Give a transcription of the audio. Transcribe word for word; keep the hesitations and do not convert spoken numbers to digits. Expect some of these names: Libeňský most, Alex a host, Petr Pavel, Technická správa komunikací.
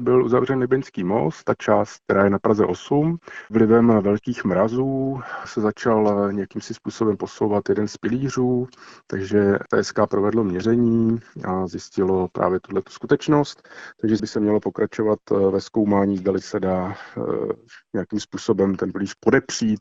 byl uzavřen Libeňský most, ta část, která je na Praze osm. Vlivem velkých mrazů se začal nějakým si způsobem posouvat jeden z pilířů, takže T S K provedlo měření a zjistilo právě tuhletu skutečnost, takže by se mělo pokračovat ve zkoumání, zdali se dá nějakým způsobem ten pilíř podepřít.